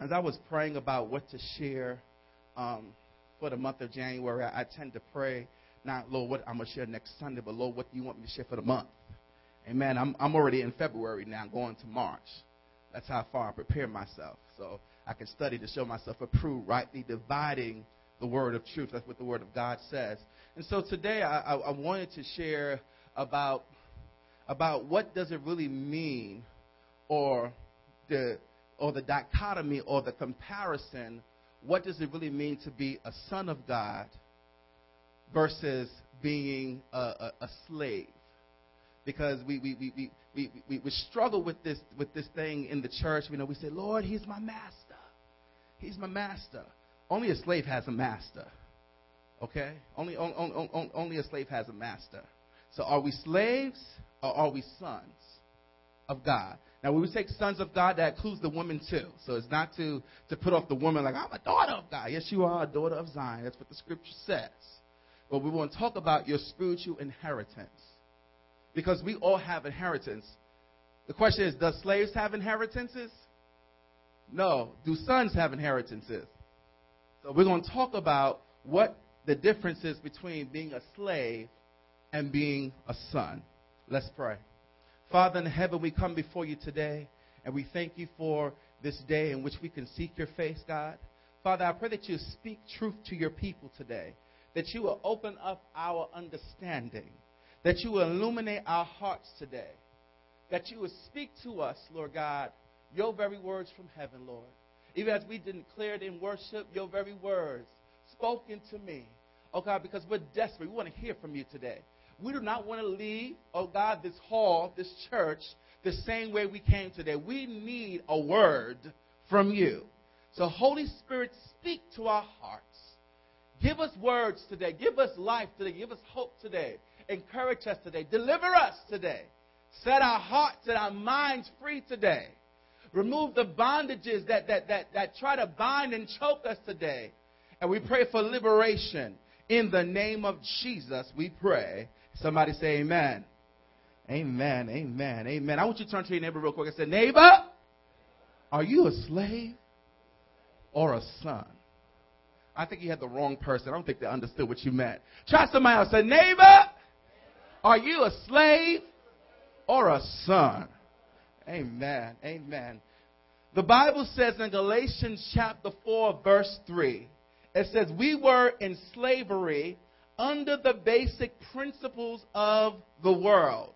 As I was praying about what to share for the month of January, I tend to pray, not, Lord, what I'm going to share next Sunday, but, Lord, what do you want me to share for the month? Amen. I'm already in February now, going to March. That's how far I prepare myself. So I can study to show myself approved, rightly dividing the word of truth. That's what the word of God says. And so today I wanted to share about what does it really mean, or the dichotomy or the comparison, what does it really mean to be a son of God versus being a slave? Because we struggle with this thing in the church. You know, we say, Lord, he's my master. He's my master. Only a slave has a master. Okay? Only a slave has a master. So are we slaves or are we sons of God? Now, when we take sons of God, that includes the woman too. So it's not to put off the woman like, I'm a daughter of God. Yes, you are a daughter of Zion. That's what the scripture says. But we want to talk about your spiritual inheritance. Because we all have inheritance. The question is, does slaves have inheritances? No. Do sons have inheritances? So we're going to talk about what the difference is between being a slave and being a son. Let's pray. Father in heaven, we come before you today, and we thank you for this day in which we can seek your face, God. Father, I pray that you speak truth to your people today, that you will open up our understanding, that you will illuminate our hearts today, that you will speak to us, Lord God, your very words from heaven, Lord. Even as we declared in worship, your very words spoken to me, oh God, because we're desperate. We want to hear from you today. We do not want to leave, oh God, this hall, this church, the same way we came today. We need a word from you. So Holy Spirit, speak to our hearts. Give us words today. Give us life today. Give us hope today. Encourage us today. Deliver us today. Set our hearts and our minds free today. Remove the bondages that try to bind and choke us today. And we pray for liberation. In the name of Jesus, we pray. Somebody say amen. Amen, amen, amen. I want you to turn to your neighbor real quick and say, neighbor, are you a slave or a son? I think you had the wrong person. I don't think they understood what you meant. Try somebody else. Say, neighbor, are you a slave or a son? Amen, amen. The Bible says in Galatians chapter 4, verse 3, it says, we were in slavery under the basic principles of the world.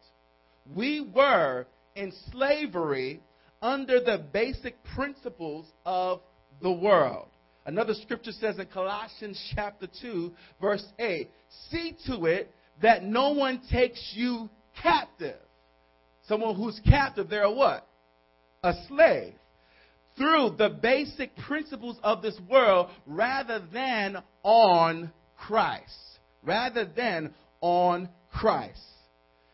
We were in slavery under the basic principles of the world. Another scripture says in Colossians chapter 2, verse 8, see to it that no one takes you captive. Someone who's captive, they're a what? A slave. Through the basic principles of this world rather than on Christ. Rather than on Christ.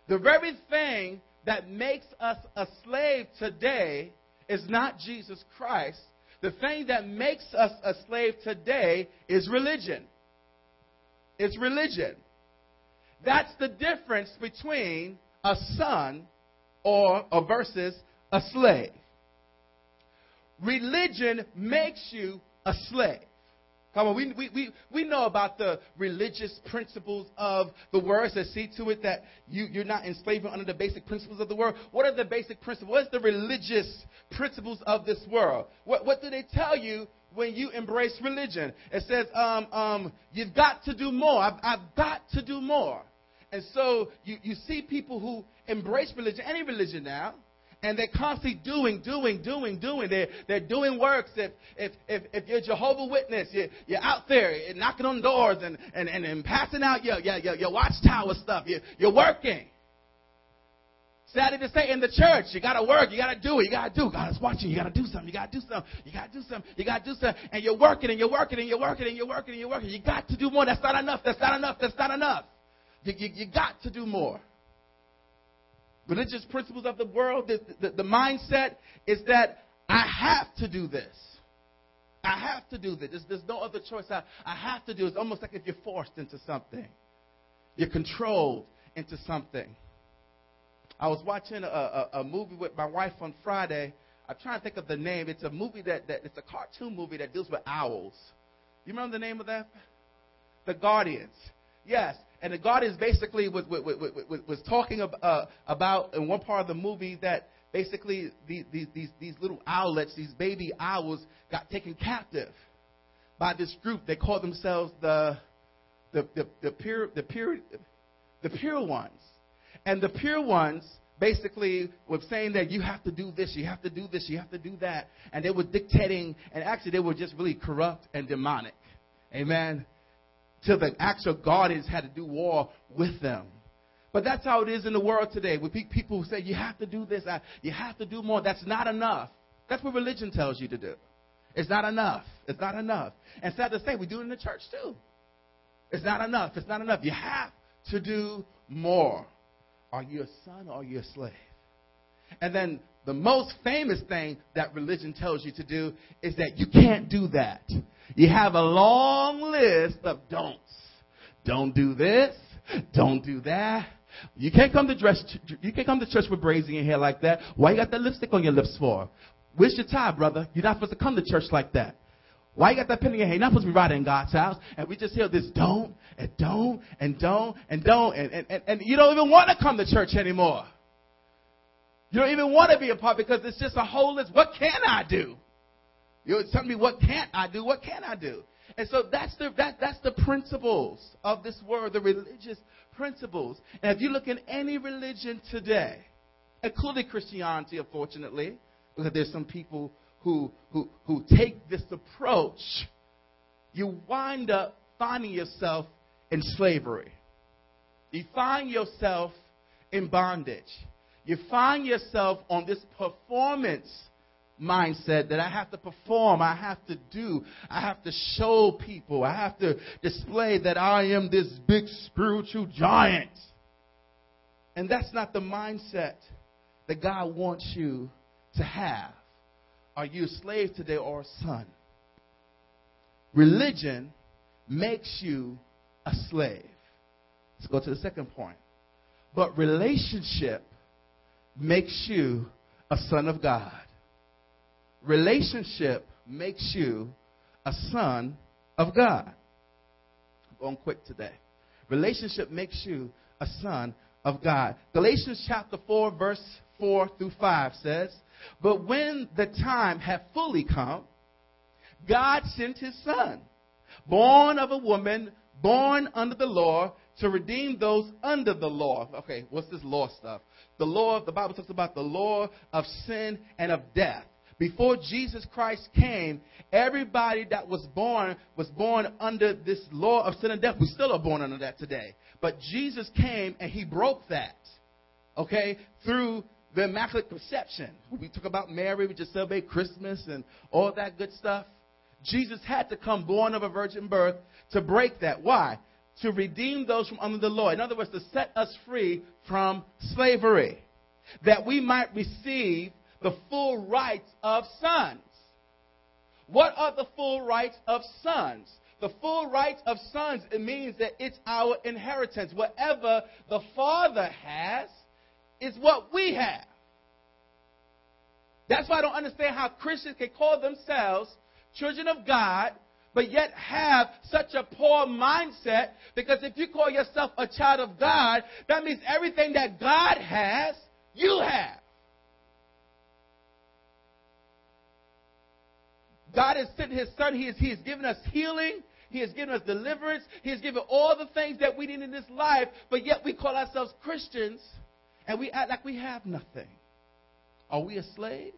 The very thing that makes us a slave today is not Jesus Christ. The thing that makes us a slave today is religion. It's religion. That's the difference between a son or versus a slave. Religion makes you a slave. Come on, we know about the religious principles of the word. So see to it that you're not enslaved under the basic principles of the world. What are the basic principles? What's the religious principles of this world? What do they tell you when you embrace religion? It says, you've got to do more. I've got to do more. And so you see people who embrace religion, any religion now, and they're constantly doing. They're doing works. If you're a Jehovah's Witness, you're out there and knocking on doors and passing out your watchtower stuff. You're working. Saturday to say in the church, you gotta work, you gotta do it, you gotta do. God is watching, you gotta do something, you gotta do something, you gotta do something, you gotta do something, and you're working. You got to do more. That's not enough. You got to do more. Religious principles of the world, the mindset is that I have to do this. I have to do this. There's no other choice. I have to do it. It's almost like if you're forced into something. You're controlled into something. I was watching a movie with my wife on Friday. I'm trying to think of the name. It's a movie that it's a cartoon movie that deals with owls. You remember the name of that? The Guardians. Yes. And the Guardians basically was talking about in one part of the movie that basically these little owlets, these baby owls, got taken captive by this group. They call themselves the pure ones. And the pure ones basically were saying that you have to do this, you have to do this, you have to do that. And they were dictating, and actually they were just really corrupt and demonic. Amen. Till the actual Guardians had to do war with them. But that's how it is in the world today. With people who say, you have to do this, you have to do more. That's not enough. That's what religion tells you to do. It's not enough. It's not enough. And sad to say, we do it in the church too. It's not enough. It's not enough. You have to do more. Are you a son or are you a slave? And then the most famous thing that religion tells you to do is that you can't do that. You have a long list of don'ts. Don't do this. Don't do that. You can't come to church with braids in your hair like that. Why you got that lipstick on your lips for? Where's your tie, brother? You're not supposed to come to church like that. Why you got that pin in your hair? You're not supposed to be riding in God's house. And we just hear this don't and don't and don't and don't. And you don't even want to come to church anymore. You don't even want to be a part because it's just a whole list. What can I do? You're telling me, what can't I do? What can I do? And so that's the principles of this world, the religious principles. And if you look in any religion today, including Christianity, unfortunately, because there's some people who take this approach, you wind up finding yourself in slavery. You find yourself in bondage. You find yourself on this performance mindset that I have to perform, I have to do, I have to show people, I have to display that I am this big spiritual giant. And that's not the mindset that God wants you to have. Are you a slave today or a son? Religion makes you a slave. Let's go to the second point. But relationship makes you a son of God. Relationship makes you a son of God. I'm going quick today. Relationship makes you a son of God. Galatians chapter 4, verse 4 through 5 says, "But when the time had fully come, God sent his son, born of a woman, born under the law, to redeem those under the law." Okay, what's this law stuff? The law, the Bible talks about the law of sin and of death. Before Jesus Christ came, everybody that was born under this law of sin and death. We still are born under that today. But Jesus came and he broke that, okay, through the Immaculate Conception. We talk about Mary. We just celebrate Christmas and all that good stuff. Jesus had to come born of a virgin birth to break that. Why? To redeem those from under the law. In other words, to set us free from slavery, that we might receive the full rights of sons. What are the full rights of sons? The full rights of sons, it means that it's our inheritance. Whatever the Father has is what we have. That's why I don't understand how Christians can call themselves children of God, but yet have such a poor mindset, because if you call yourself a child of God, that means everything that God has, you have. God has sent his son. He has given us healing. He has given us deliverance. He has given all the things that we need in this life. But yet we call ourselves Christians and we act like we have nothing. Are we a slave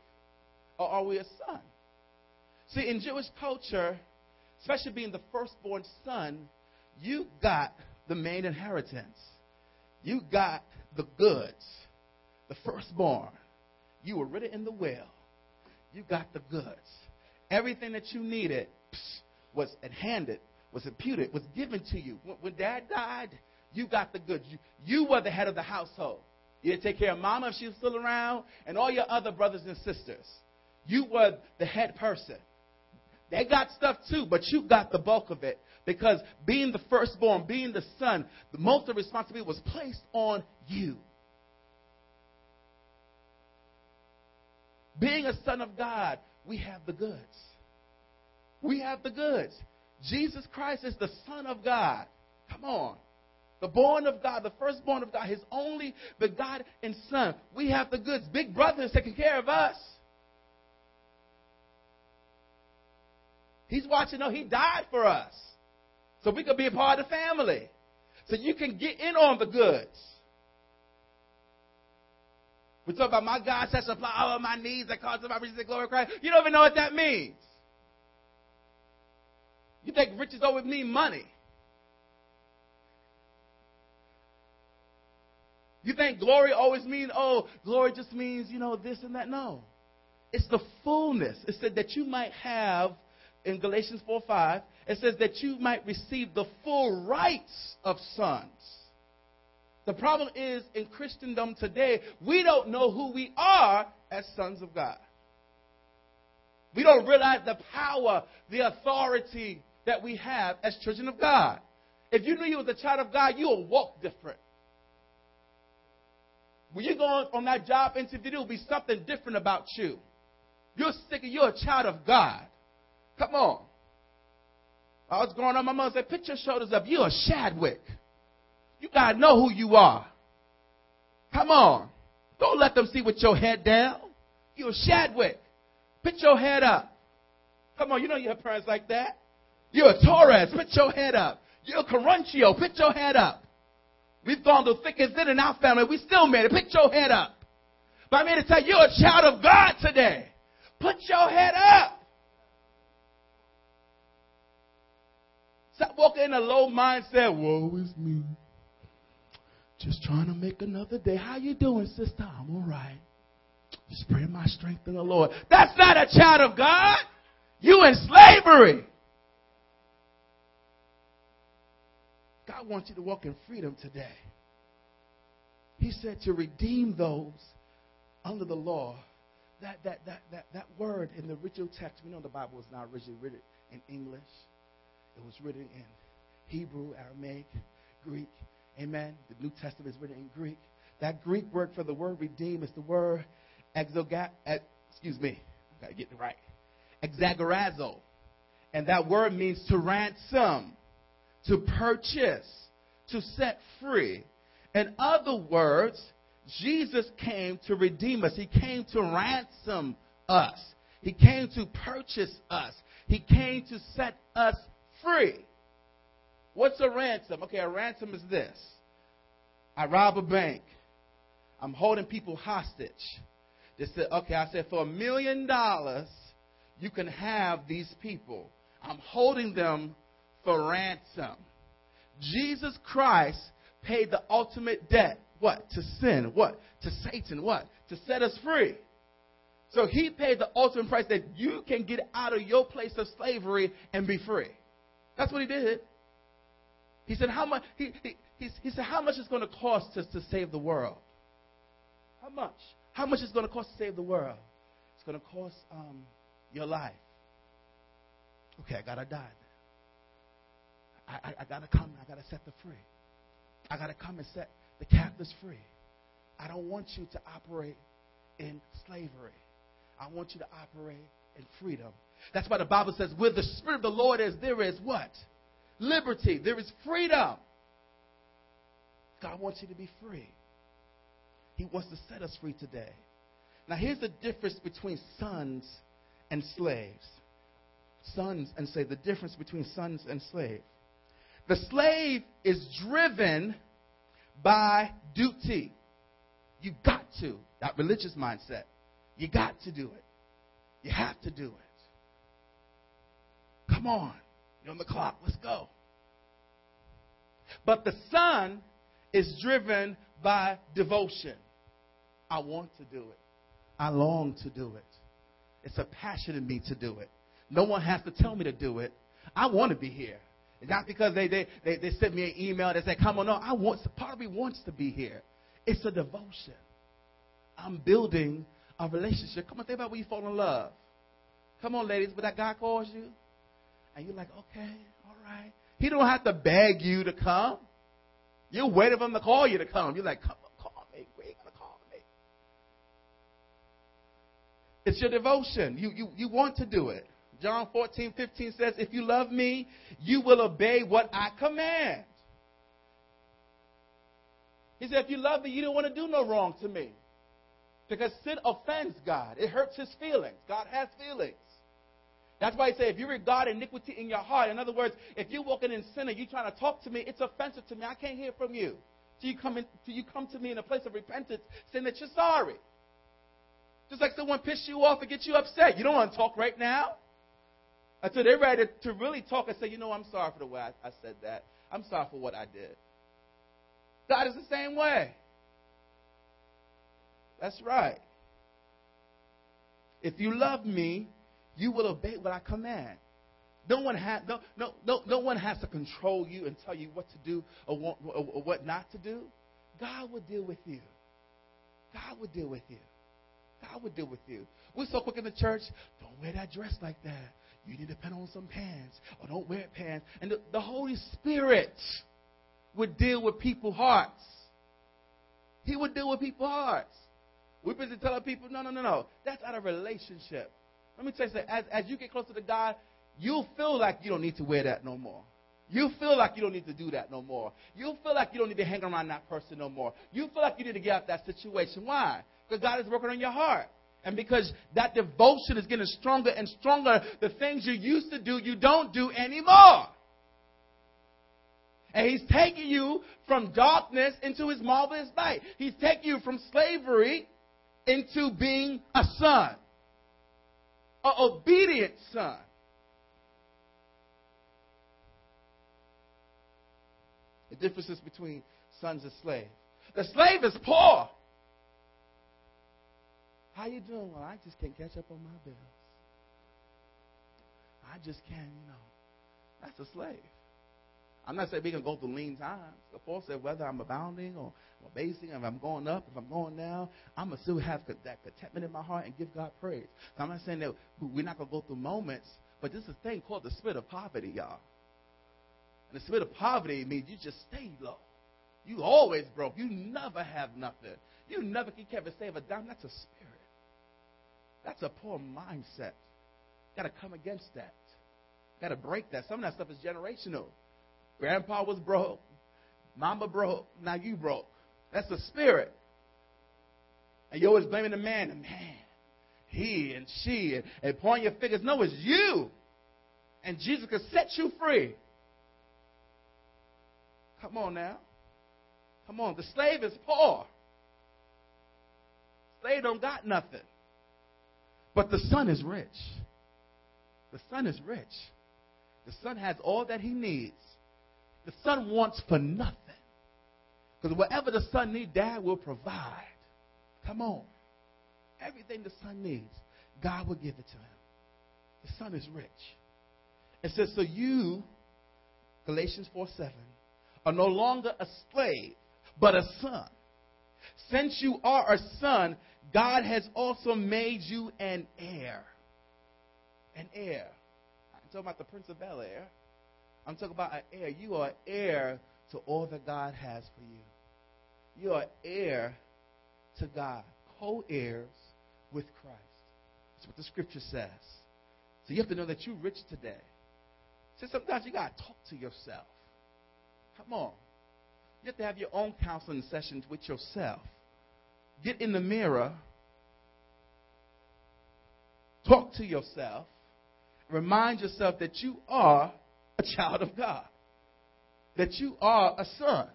or are we a son? See, in Jewish culture, especially being the firstborn son, you got the main inheritance. You got the goods. The firstborn. You were written in the will. You got the goods. Everything that you needed was handed, was imputed, was given to you. When Dad died, you got the goods. You were the head of the household. You didn't take care of Mama if she was still around, and all your other brothers and sisters. You were the head person. They got stuff too, but you got the bulk of it, because being the firstborn, being the son, most of the responsibility was placed on you. Being a son of God, we have the goods. We have the goods. Jesus Christ is the Son of God. Come on. The born of God, the firstborn of God, his only begotten Son. We have the goods. Big Brother is taking care of us. He's watching. No, he died for us. So we could be a part of the family. So you can get in on the goods. We talk about my God shall supply all of my needs that cause my riches and glory of Christ. You don't even know what that means. You think riches always mean money. You think glory always means, oh, glory just means, you know, this and that. No. It's the fullness. It said that you might have, in Galatians 4:5, it says that you might receive the full rights of sons. The problem is, in Christendom today, we don't know who we are as sons of God. We don't realize the power, the authority that we have as children of God. If you knew you was a child of God, you will walk different. When you go on that job interview, there will be something different about you. You're sick of, you're a child of God. Come on. I was growing up, my mother said, put your shoulders up. You're a Shadwick. You got to know who you are. Come on. Don't let them see with your head down. You're a Shadwick. Put your head up. Come on, you know you have parents like that. You're a Torres. Put your head up. You're a Caruncio. Put your head up. We've gone through thick and thin in our family. We still made it. Put your head up. But I mean to tell you, you're a child of God today. Put your head up. Stop walking in a low mindset. Woe is me. Just trying to make another day. How you doing, sister? I'm all right. Just pray my strength in the Lord. That's not a child of God. You in slavery. God wants you to walk in freedom today. He said to redeem those under the law. That word in the original text, we know the Bible was not originally written in English. It was written in Hebrew, Aramaic, Greek. Amen. The New Testament is written in Greek. That Greek word for the word redeem is the word exagorazo. And that word means to ransom, to purchase, to set free. In other words, Jesus came to redeem us. He came to ransom us. He came to purchase us. He came to set us free. What's a ransom? Okay, a ransom is this. I rob a bank. I'm holding people hostage. They said, okay, I said, for $1 million, you can have these people. I'm holding them for ransom. Jesus Christ paid the ultimate debt. What? To sin. What? To Satan. What? To set us free. So he paid the ultimate price that you can get out of your place of slavery and be free. That's what he did. He said, how much? He said, how much is going to cost us to save the world? How much? How much is going to cost to save the world? It's going to cost your life. Okay, I gotta die. I gotta come. I gotta set the free. I gotta come and set the captives free. I don't want you to operate in slavery. I want you to operate in freedom. That's why the Bible says, "Where the Spirit of the Lord is, there is what? Liberty. There is freedom." God wants you to be free. He wants to set us free today. Now, here's the difference between sons and slaves. The difference between sons and slaves. The slave is driven by duty. You got to. That religious mindset. You got to do it. You have to do it. Come on. You're on the clock. Let's go. But the son is driven by devotion. I want to do it. I long to do it. It's a passion in me to do it. No one has to tell me to do it. I want to be here. It's not because they sent me an email. They said, come on. No, I want, part of me wants to be here. It's a devotion. I'm building a relationship. Come on, think about when you fall in love. Come on, ladies, when that guy calls you, and you're like, okay, all right. He don't have to beg you to come. You're waiting for him to call you to come. You're like, come on, call me. We're going to call me. It's your devotion. You want to do it. John 14:15 says, if you love me, you will obey what I command. He said, if you love me, you don't want to do no wrong to me. Because sin offends God. It hurts his feelings. God has feelings. That's why he said, if you regard iniquity in your heart, in other words, if you're walking in sin and you're trying to talk to me, it's offensive to me. I can't hear from you. Till you come to me in a place of repentance, saying that you're sorry. Just like someone pissed you off and gets you upset. You don't want to talk right now. Until they're ready to really talk and say, you know, I'm sorry for the way I said that. I'm sorry for what I did. God is the same way. That's right. If you love me, you will obey what I command. No one has to control you and tell you what to do or what not to do. God will deal with you. God will deal with you. God will deal with you. We're so quick in the church. Don't wear that dress like that. You need to put on some pants, or don't wear pants. And the Holy Spirit would deal with people's hearts. He would deal with people's hearts. We're busy telling people, no. That's out of relationship. Let me tell you something. As you get closer to God, you'll feel like you don't need to wear that no more. You feel like you don't need to do that no more. You feel like you don't need to hang around that person no more. You feel like you need to get out of that situation. Why? Because God is working on your heart. And because that devotion is getting stronger and stronger, the things you used to do, you don't do anymore. And he's taking you from darkness into his marvelous light. He's taking you from slavery into being a son, an obedient son. The differences between sons and slaves. The slave is poor. How you doing? Well, I just can't catch up on my bills. I just can't, That's a slave. I'm not saying we can go through lean times. The Paul said whether I'm abounding or I'm abasing, if I'm going up, if I'm going down, I'm going to still have that contentment in my heart and give God praise. So I'm not saying that we're not going to go through moments, but this is a thing called the spirit of poverty, y'all. And the spirit of poverty means you just stay low. You always broke. You never have nothing. You never can save a dime. That's a spirit. That's a poor mindset. Got to come against that. Got to break that. Some of that stuff is generational. Grandpa was broke. Mama broke. Now you broke. That's a spirit. And you're always blaming the man. The man. He and she. And pointing your fingers. No, it's you. And Jesus can set you free. Come on now. Come on. The slave is poor. Slave don't got nothing. But the son is rich. The son is rich. The son has all that he needs. The son wants for nothing. Because whatever the son needs, dad will provide. Come on. Everything the son needs, God will give it to him. The son is rich. It says, so you, Galatians 4:7, are no longer a slave, but a son. Since you are a son, God has also made you an heir. An heir. I'm talking about the Prince of Bel-Air. I'm talking about an heir. You are an heir to all that God has for you. You are an heir to God. Co-heirs with Christ. That's what the scripture says. So you have to know that you're rich today. So sometimes you got to talk to yourself. Come on. You have to have your own counseling sessions with yourself. Get in the mirror. Talk to yourself. Remind yourself that you are a child of God. That you are a son.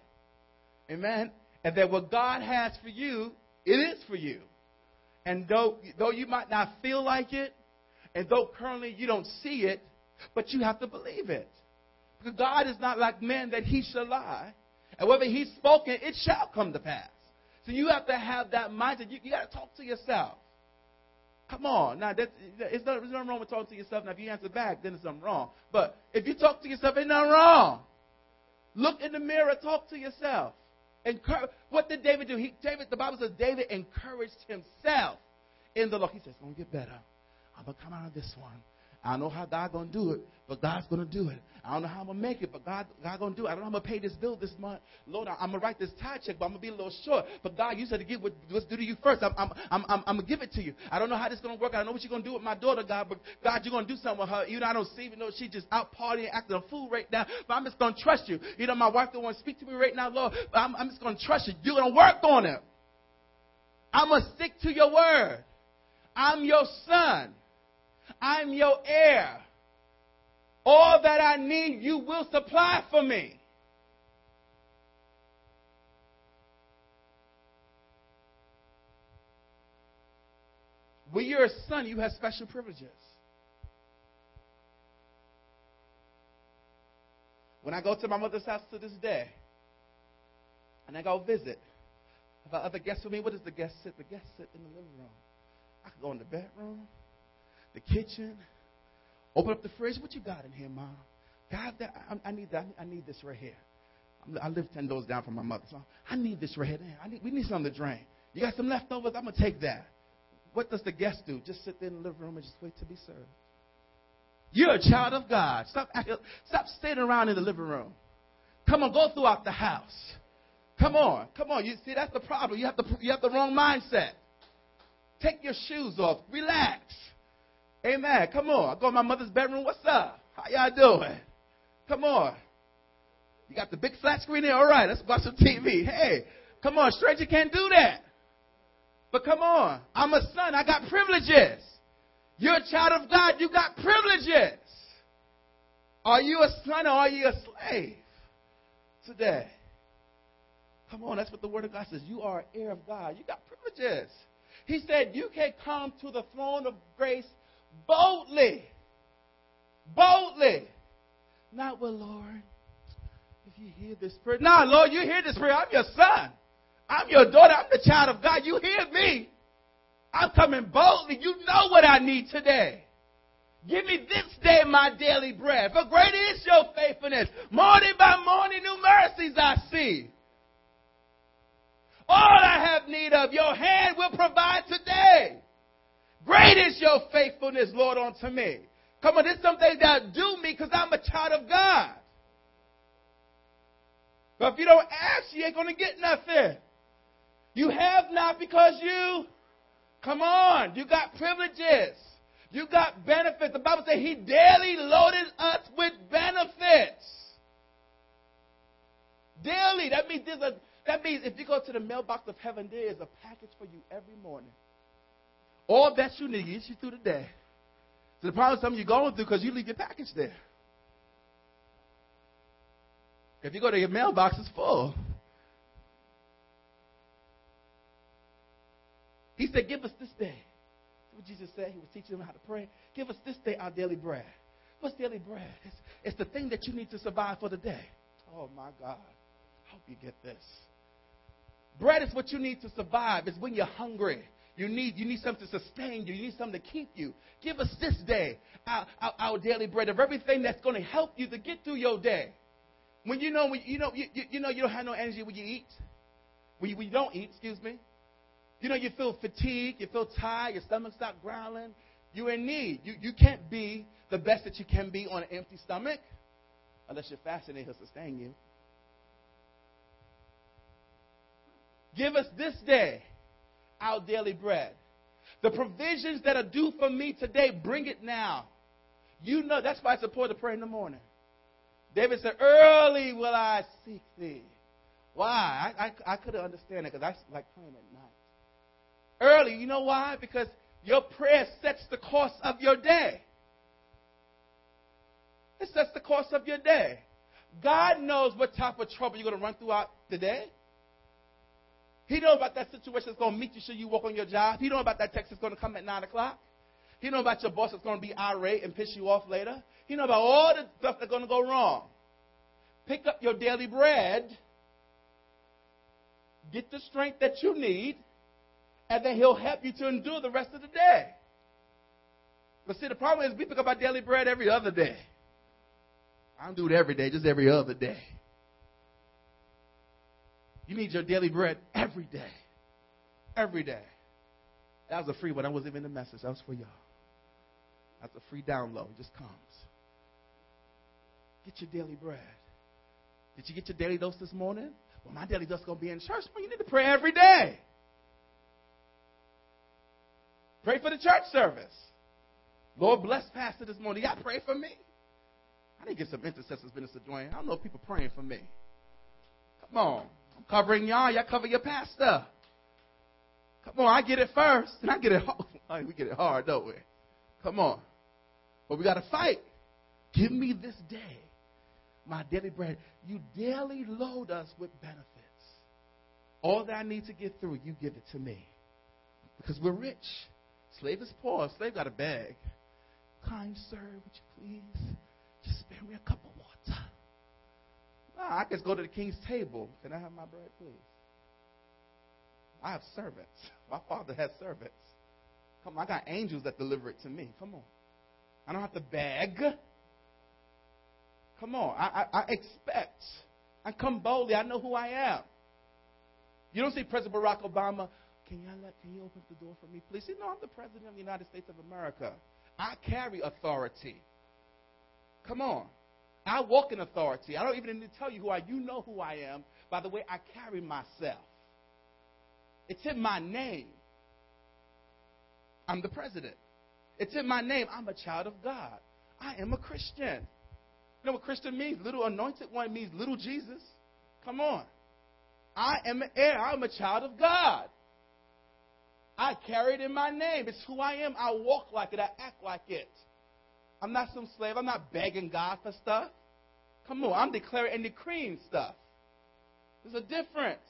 Amen? And that what God has for you, it is for you. And though you might not feel like it, and though currently you don't see it, but you have to believe it. Because God is not like man that he shall lie. And whether he's spoken, it shall come to pass. So you have to have that mindset. You got to talk to yourself. Come on. Now, there's nothing wrong with talking to yourself. Now, if you answer back, then there's something wrong. But if you talk to yourself, it's nothing wrong. Look in the mirror. Talk to yourself. What did David do? The Bible says David encouraged himself in the Lord. He says, it's going to get better. I'm going to come out of this one. I don't know how God going to do it, but God's going to do it. I don't know how I'm going to make it, but God going to do it. I don't know how I'm going to pay this bill this month. Lord, I'm going to write this tithe check, but I'm going to be a little short. But God, you said to give what's due to you first. I'm going to give it to you. I don't know how this is going to work. I don't know what you're going to do with my daughter, God, but God, you're going to do something with her. You know, I don't see, even though she's just out partying, acting a fool right now, but I'm just going to trust you. You know, my wife don't want to speak to me right now, Lord, but I'm just going to trust you. You're going to work on it. I'm going to stick to your word. I'm your son. I'm your heir. All that I need, you will supply for me. When you're a son, you have special privileges. When I go to my mother's house to this day, and I go visit, if I have other guests with me, what does the guest sit? The guest sit in the living room. I can go in the bedroom, the kitchen, open up the fridge. What you got in here, Mom? God, I need that. I need this right here. I live 10 doors down from my mother. So I need this right here. We need something to drain. You got some leftovers? I'm going to take that. What does the guest do? Just sit there in the living room and just wait to be served. You're a child of God. Stop sitting around in the living room. Come on, go throughout the house. Come on. You see, that's the problem. You have the wrong mindset. Take your shoes off. Relax. Amen. Come on. I go to my mother's bedroom. What's up? How y'all doing? Come on. You got the big flat screen there? All right, let's watch some TV. Hey, come on. Stranger can't do that. But come on. I'm a son. I got privileges. You're a child of God. You got privileges. Are you a son or are you a slave today? Come on. That's what the Word of God says. You are an heir of God. You got privileges. He said, you can come to the throne of grace boldly. Boldly. Not, well, Lord, if you hear this prayer. No, Lord, you hear this prayer. I'm your son. I'm your daughter. I'm the child of God. You hear me. I'm coming boldly. You know what I need today. Give me this day my daily bread. For great is your faithfulness. Morning by morning, new mercies I see. All I have need of, your hand will provide today. Great is your faithfulness, Lord, unto me. Come on, there's something that do me because I'm a child of God. But if you don't ask, you ain't going to get nothing. You have not because you, come on, you got privileges. You got benefits. The Bible says he daily loaded us with benefits. Daily, that means if you go to the mailbox of heaven, there is a package for you every morning. All that you need gets you through the day. So the problem is something you're going through because you leave your package there. If you go to your mailbox, it's full. He said, give us this day. That's what Jesus said. He was teaching them how to pray. Give us this day our daily bread. What's daily bread? It's the thing that you need to survive for the day. Oh, my God. I hope you get this. Bread is what you need to survive. It's when you're hungry. You need something to sustain you. You need something to keep you. Give us this day our daily bread of everything that's going to help you to get through your day. When you know you don't have no energy when you eat. When you don't eat, excuse me. You know you feel fatigued. You feel tired. Your stomach stops growling. You're in need. You can't be the best that you can be on an empty stomach unless you're fasting and he'll sustain you. Give us this day our daily bread. The provisions that are due for me today, bring it now. You know, that's why it's important to pray in the morning. David said, early will I seek thee. Why? I couldn't understand it because I like praying at night. Early, you know why? Because your prayer sets the course of your day. It sets the course of your day. God knows what type of trouble you're going to run throughout the day. He knows about that situation that's going to meet you should you walk on your job. He knows about that text that's going to come at 9 o'clock. He knows about your boss that's going to be irate and piss you off later. He knows about all the stuff that's going to go wrong. Pick up your daily bread. Get the strength that you need. And then he'll help you to endure the rest of the day. But see, the problem is we pick up our daily bread every other day. I don't do it every day, just every other day. You need your daily bread every day. Every day. That was a free one. That wasn't even a message. That was for y'all. That's a free download. It just comes. Get your daily bread. Did you get your daily dose this morning? Well, my daily dose is going to be in church. Well, you need to pray every day. Pray for the church service. Lord, bless Pastor this morning. Y'all pray for me? I need to get some intercessors, Minister Dwayne. I don't know if people praying for me. Come on. I'm covering y'all. Y'all cover your pastor. Come on. I get it first. And I get it hard. We get it hard, don't we? Come on. But we got to fight. Give me this day my daily bread. You daily load us with benefits. All that I need to get through, you give it to me. Because we're rich. Slave is poor. Slave got a bag. Kind sir, would you please just spare me a cup of water? Nah, I can go to the king's table. Can I have my bread, please? I have servants. My father has servants. Come on, I got angels that deliver it to me. Come on. I don't have to beg. Come on. I expect. I come boldly. I know who I am. You don't see President Barack Obama, can you open the door for me, please? You know, I'm the President of the United States of America. I carry authority. Come on. I walk in authority. I don't even need to tell you who I am. You know who I am by the way I carry myself. It's in my name. I'm the president. It's in my name. I'm a child of God. I am a Christian. You know what Christian means? Little anointed one means little Jesus. Come on. I am an heir. I'm a child of God. I carry it in my name. It's who I am. I walk like it. I act like it. I'm not some slave. I'm not begging God for stuff. Come on. I'm declaring and decreeing stuff. There's a difference.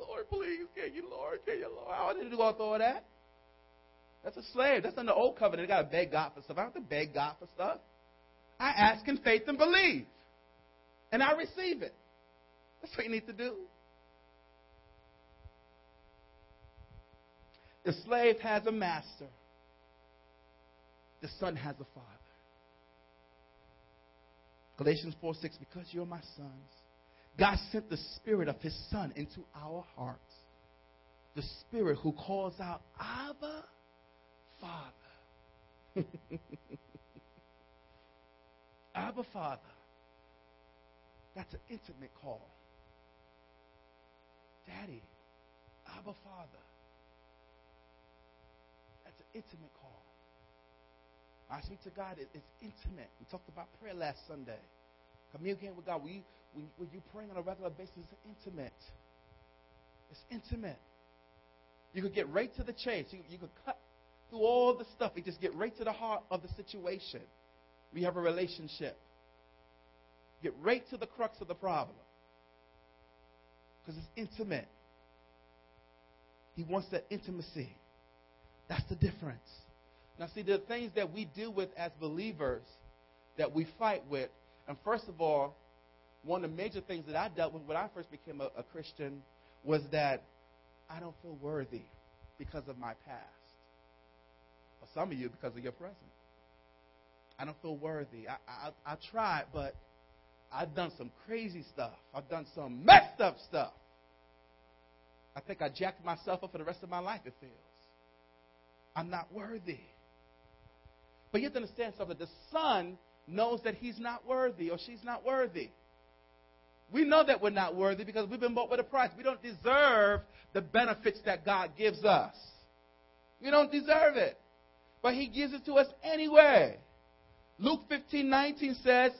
Lord, please, can you, Lord? I don't need to go through all that. That's a slave. That's in the old covenant. I got to beg God for stuff. I don't have to beg God for stuff. I ask in faith and believe. And I receive it. That's what you need to do. The slave has a master. The son has a father. Galatians 4:6, because you're my sons, God sent the spirit of his son into our hearts. The spirit who calls out, Abba, Father. Abba, Father. That's an intimate call. Daddy, Abba, Father. Intimate call. I speak to God. It's intimate. We talked about prayer last Sunday. Communicating with God. When you praying on a regular basis, it's intimate. It's intimate. You could get right to the chase. You could cut through all the stuff. You just get right to the heart of the situation. We have a relationship. Get right to the crux of the problem. Because it's intimate. He wants that intimacy. That's the difference. Now, see, there are things that we deal with as believers that we fight with. And first of all, one of the major things that I dealt with when I first became a Christian was that I don't feel worthy because of my past. Or some of you, because of your present. I don't feel worthy. I tried, but I've done some crazy stuff. I've done some messed up stuff. I think I jacked myself up for the rest of my life, it feels. I'm not worthy. But you have to understand something. The son knows that he's not worthy or she's not worthy. We know that we're not worthy because we've been bought with a price. We don't deserve the benefits that God gives us. We don't deserve it. But he gives it to us anyway. Luke 15:19 says,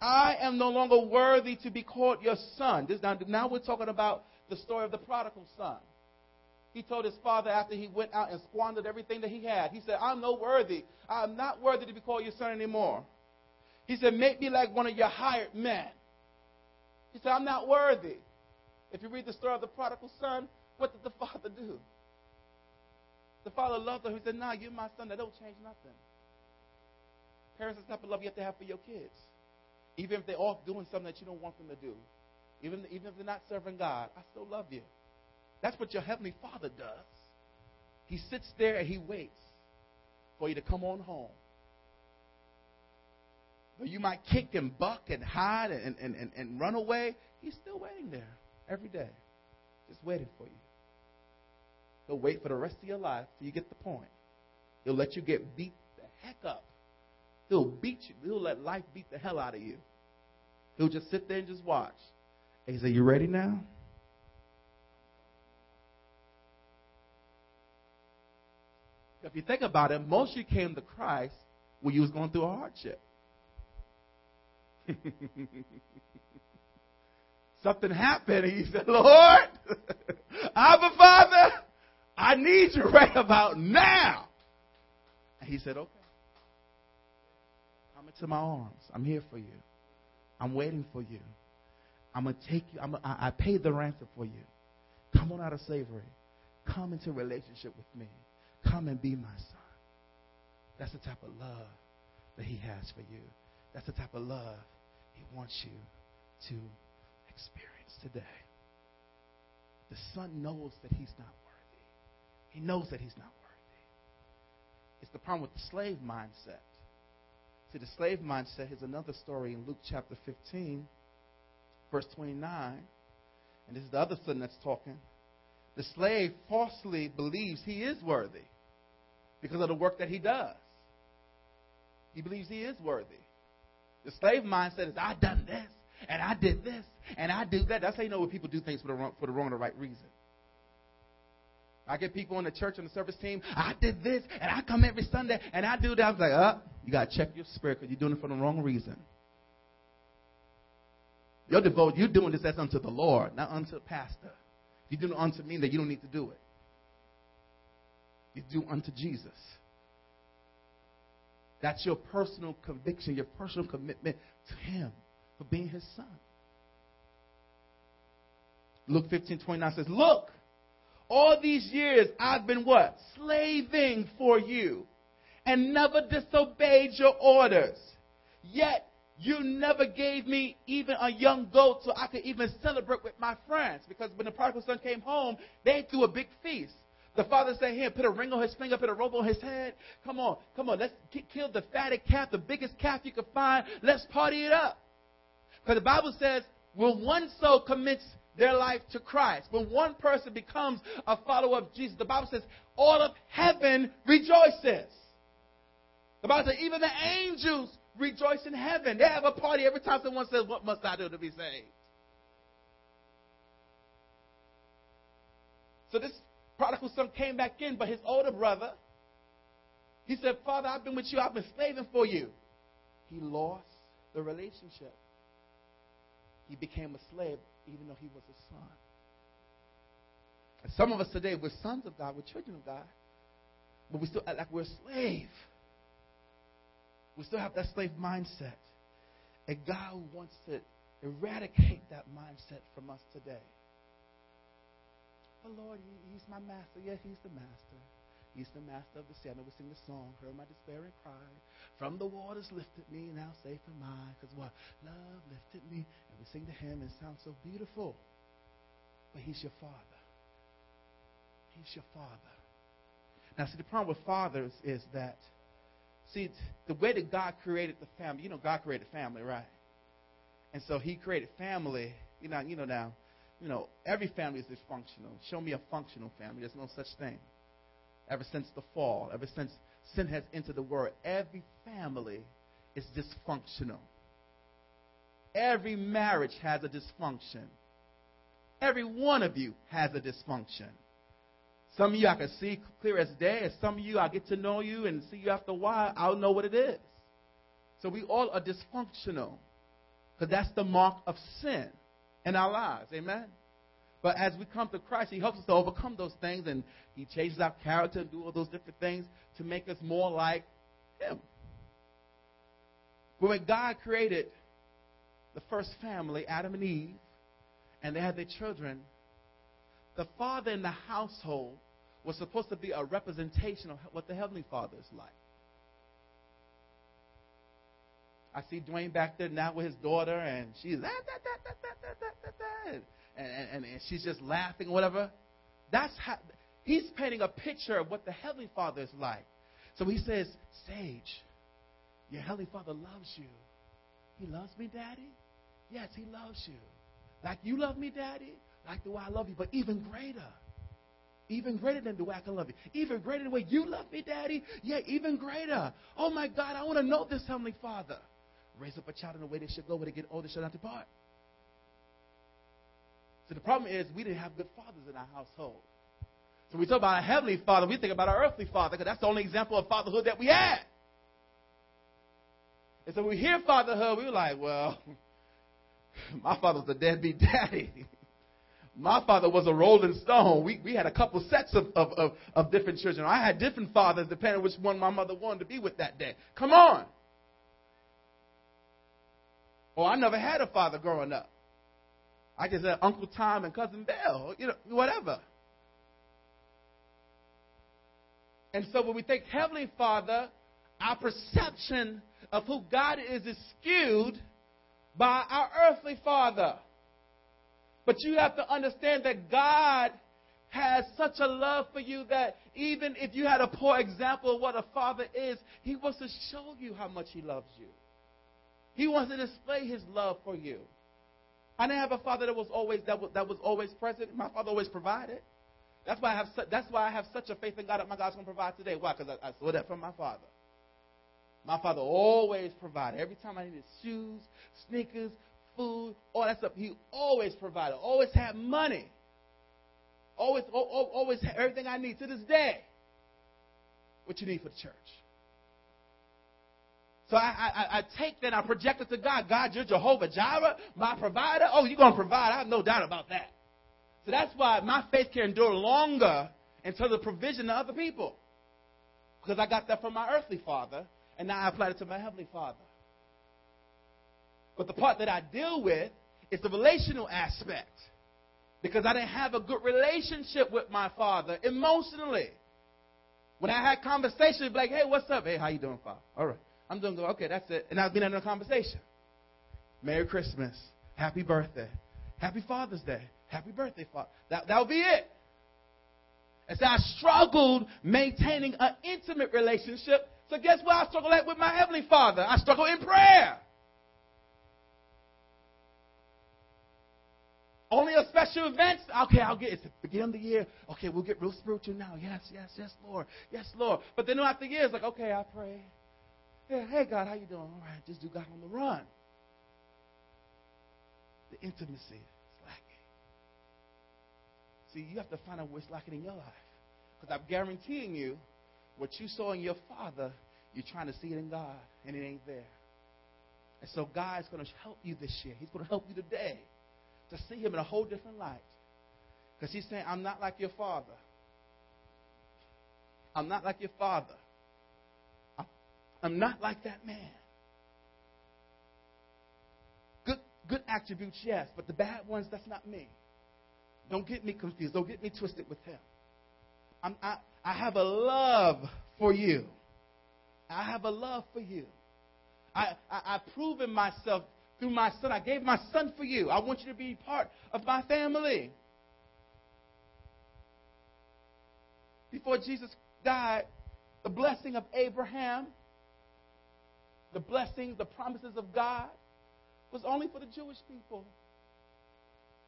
I am no longer worthy to be called your son. Now we're talking about the story of the prodigal son. He told his father after he went out and squandered everything that he had. He said, I'm not worthy to be called your son anymore. He said, make me like one of your hired men. He said, I'm not worthy. If you read the story of the prodigal son, what did the father do? The father loved him. He said, nah, you're my son. That don't change nothing. Parents, that's not the love you have to have for your kids. Even if they're off doing something that you don't want them to do. Even if they're not serving God, I still love you. That's what your heavenly father does. He sits there and he waits for you to come on home. But you might kick and buck and hide and run away. He's still waiting there every day, just waiting for you. You'll wait for the rest of your life till you get the point. He'll let you get beat the heck up. He'll beat you. He'll let life beat the hell out of you. He'll just sit there and just watch. And he said, you ready now? If you think about it, most of you came to Christ when you was going through a hardship. Something happened, and you said, Lord, Abba Father, I need you right about now. And he said, okay. Come into my arms. I'm here for you. I'm waiting for you. I'm going to take you. I paid the ransom for you. Come on out of slavery. Come into relationship with me. Come and be my son. That's the type of love that he has for you. That's the type of love he wants you to experience today. The son knows that he's not worthy. He knows that he's not worthy. It's the problem with the slave mindset. See, the slave mindset is another story in Luke chapter 15, verse 29. And this is the other son that's talking. The slave falsely believes he is worthy because of the work that he does. He believes he is worthy. The slave mindset is, I done this, and I did this, and I do that. That's how you know when people do things for the wrong or the right reason. I get people in the church on the service team, I did this, and I come every Sunday, and I do that. I was like, you got to check your spirit because you're doing it for the wrong reason. You're devoted. You're doing this as unto the Lord, not unto the pastor. You do unto me that you don't need to do it. You do unto Jesus. That's your personal conviction, your personal commitment to him for being his son. Luke 15:29 says, look, all these years I've been what? Slaving for you and never disobeyed your orders. Yet you never gave me even a young goat so I could even celebrate with my friends. Because when the prodigal son came home, they threw a big feast. The father said, here, put a ring on his finger, put a robe on his head. Come on, let's kill the fatted calf, the biggest calf you could find. Let's party it up. Because the Bible says, when one soul commits their life to Christ, when one person becomes a follower of Jesus, the Bible says, all of heaven rejoices. The Bible says, even the angels rejoice in heaven. They have a party every time someone says, what must I do to be saved? So this prodigal son came back in, but his older brother, he said, Father, I've been with you. I've been slaving for you. He lost the relationship. He became a slave, even though he was a son. And some of us today, we're sons of God, we're children of God, but we still act like we're a slave. We still have that slave mindset. And God wants to eradicate that mindset from us today. Oh, Lord, he's my master. Yeah, he's the master. He's the master of the sea. I know we sing the song, heard my despairing cry. From the waters lifted me, now safe am I. Because what? Love lifted me. And we sing to him, and it sounds so beautiful. But he's your father. He's your father. Now, see, the problem with fathers is that, see, the way that God created the family, you know, God created family, right? And so he created family. You know, every family is dysfunctional. Show me a functional family. There's no such thing. Ever since the fall, ever since sin has entered the world, every family is dysfunctional. Every marriage has a dysfunction. Every one of you has a dysfunction. Some of you I can see clear as day, and some of you I get to know you and see you after a while, I'll know what it is. So we all are dysfunctional because that's the mark of sin in our lives, amen? But as we come to Christ, he helps us to overcome those things, and he changes our character and do all those different things to make us more like him. But when God created the first family, Adam and Eve, and they had their children, the father in the household was supposed to be a representation of what the Heavenly Father is like. I see Dwayne back there now with his daughter, and she's and she's just laughing or whatever. That's how he's painting a picture of what the Heavenly Father is like. So he says, Sage, your Heavenly Father loves you. He loves me, Daddy? Yes, he loves you. Like you love me, Daddy? Like the way I love you, but even greater. even greater than the way I can love you. Even greater than the way you love me, Daddy. Yeah, even greater. Oh, my God, I want to know this, Heavenly Father. Raise up a child in the way they should go. When they get older, they shall not depart. So the problem is we didn't have good fathers in our household. So we talk about our Heavenly Father. We think about our earthly father because that's the only example of fatherhood that we had. And so when we hear fatherhood, we were like, well, my father was a deadbeat daddy. My father was a rolling stone. We had a couple sets of different children. I had different fathers depending on which one my mother wanted to be with that day. Come on. Or I never had a father growing up. I just had Uncle Tom and Cousin Bill, you know, whatever. And so when we think Heavenly Father, our perception of who God is skewed by our earthly father. But you have to understand that God has such a love for you that even if you had a poor example of what a father is, he wants to show you how much he loves you. He wants to display his love for you. I didn't have a father that was always present. My father always provided. That's why I have such a faith in God that my God's going to provide today. Why? Because I saw that from my father. My father always provided. Every time I needed shoes, sneakers, food, all that stuff, he always provided. Always had money. Always had everything I need to this day. What you need for the church. So I take that and I project it to God. God, you're Jehovah Jireh, my provider. Oh, you're going to provide. I have no doubt about that. So that's why my faith can endure longer until the provision of other people. Because I got that from my earthly father, and now I applied it to my heavenly father. But the part that I deal with is the relational aspect. Because I didn't have a good relationship with my father emotionally. When I had conversations, it'd be like, hey, what's up? Hey, how you doing, Father? All right. I'm doing good. Okay, that's it. And I've been in a conversation. Merry Christmas. Happy birthday. Happy Father's Day. Happy birthday, Father. That would be it. And so I struggled maintaining an intimate relationship. So guess what I struggle at with my Heavenly Father? I struggle in prayer. Only a special events. Okay, I'll get it. It's the beginning of the year. Okay, we'll get real spiritual now. Yes, yes, yes, Lord. Yes, Lord. But then after years, like, okay, I pray. Yeah, hey, God, how you doing? All right, just do God on the run. The intimacy. See, you have to find out what's lacking in your life. Because I'm guaranteeing you, what you saw in your father, you're trying to see it in God, and it ain't there. And so God's going to help you this year. He's going to help you today to see him in a whole different light. Because he's saying, I'm not like your father. I'm not like your father. I'm not like that man. Good attributes, yes, but the bad ones, that's not me. Don't get me confused. Don't get me twisted with him. I have a love for you. I have a love for you. I've proven myself through my son. I gave my son for you. I want you to be part of my family. Before Jesus died, the blessing of Abraham, the blessings, the promises of God was only for the Jewish people.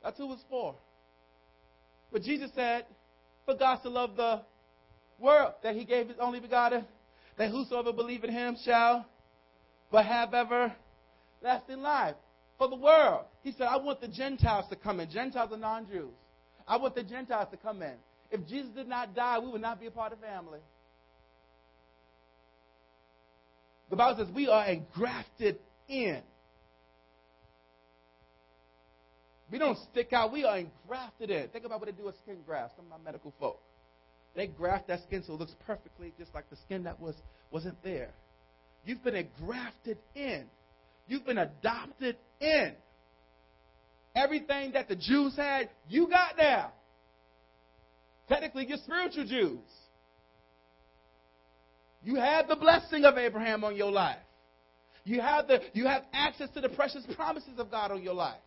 That's who it was for. But Jesus said, for God to love the world, that he gave his only begotten, that whosoever believe in him shall but have everlasting life. For the world. He said, I want the Gentiles to come in. Gentiles are non-Jews. I want the Gentiles to come in. If Jesus did not die, we would not be a part of the family. The Bible says we are engrafted in. We don't stick out. We are engrafted in. Think about what they do with skin grafts. Some of my medical folk. They graft that skin so it looks perfectly just like the skin that wasn't there. You've been engrafted in. You've been adopted in. Everything that the Jews had, you got now. Technically, you're spiritual Jews. You have the blessing of Abraham on your life. You have access to the precious promises of God on your life.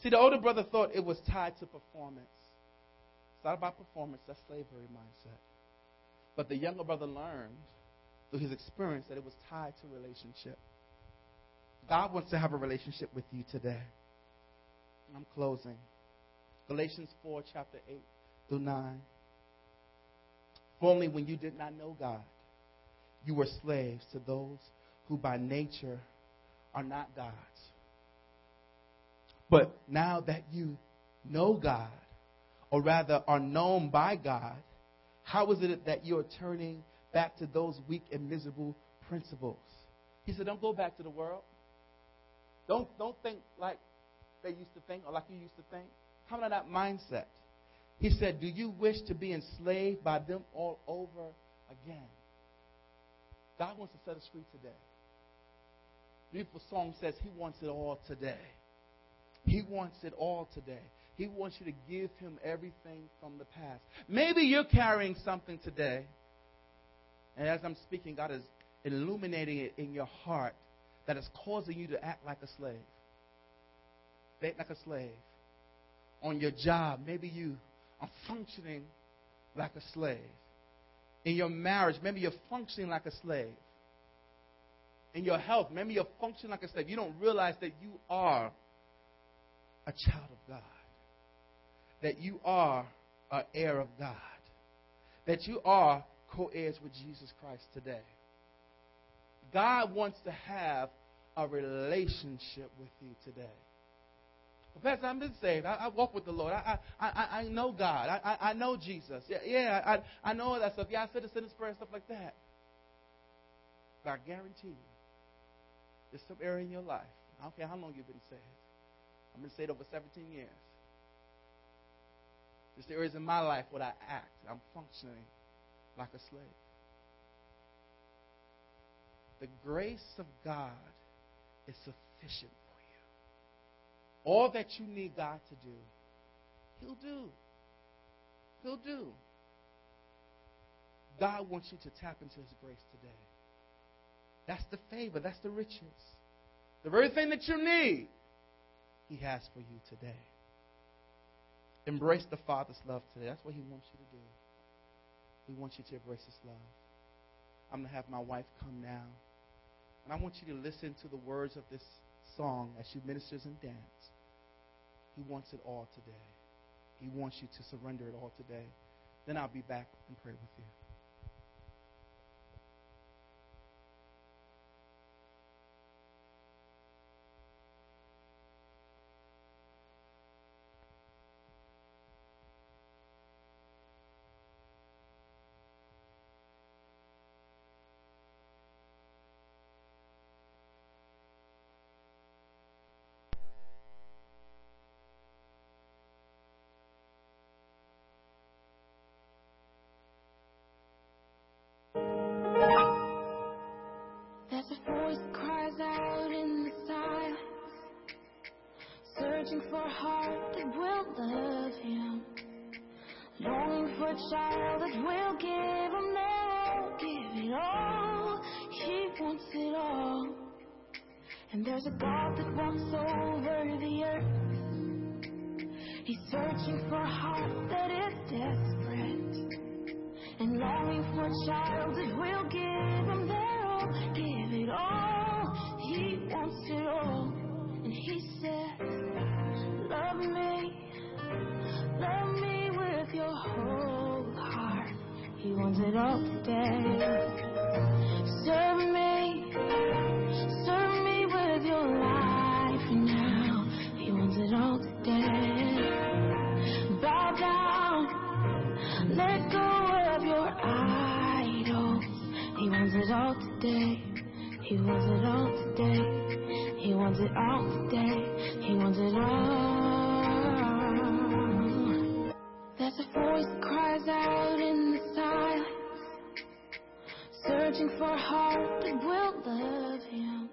See, the older brother thought it was tied to performance. It's not about performance. That's slavery mindset. But the younger brother learned through his experience that it was tied to relationship. God wants to have a relationship with you today. and I'm closing. Galatians 4, chapter 8 through 9. Formerly, when you did not know God, you were slaves to those who by nature are not God's. But now that you know God, or rather are known by God, how is it that you're turning back to those weak and miserable principles? He said, don't go back to the world. Don't think like they used to think or like you used to think. Come out of that mindset. He said, do you wish to be enslaved by them all over again? God wants to set us free today. Beautiful song says he wants it all today. He wants it all today. He wants you to give him everything from the past. Maybe you're carrying something today, and as I'm speaking, God is illuminating it in your heart that is causing you to act like a slave. Act like a slave. On your job, maybe you are functioning like a slave. In your marriage, maybe you're functioning like a slave. In your health, maybe you're functioning like a slave. You don't realize that you are a child of God, that you are an heir of God, that you are co-heirs with Jesus Christ today. God wants to have a relationship with you today. Pastor, I've been saved. I walk with the Lord. I know God. I know Jesus. Yeah, I know all that stuff. Yeah, I said the sinner's prayer and stuff like that. But I guarantee you, there's some area in your life. I don't care how long you've been saved. I've been saved over 17 years. There's areas in my life where I act. I'm functioning like a slave. The grace of God is sufficient. All that you need God to do, he'll do. He'll do. God wants you to tap into his grace today. That's the favor. That's the riches. The very thing that you need, he has for you today. Embrace the Father's love today. That's what he wants you to do. He wants you to embrace his love. I'm going to have my wife come now. And I want you to listen to the words of this song as she ministers and dances. He wants it all today. He wants you to surrender it all today. Then I'll be back and pray with you. For a heart that will love him, longing for a child that will give him all, give it all. He wants it all. And there's a God that walks over the earth. He's searching for a heart that is desperate and longing for a child that will give him their all, give it all. He wants it all. And he said, love me with your whole heart. He wants it all today. Serve me with your life now. He wants it all today. Bow down, let go of your idols. He wants it all today. He wants it all today. He wants it all today. He wants it all. There's a voice that cries out in the silence, searching for a heart that will love him,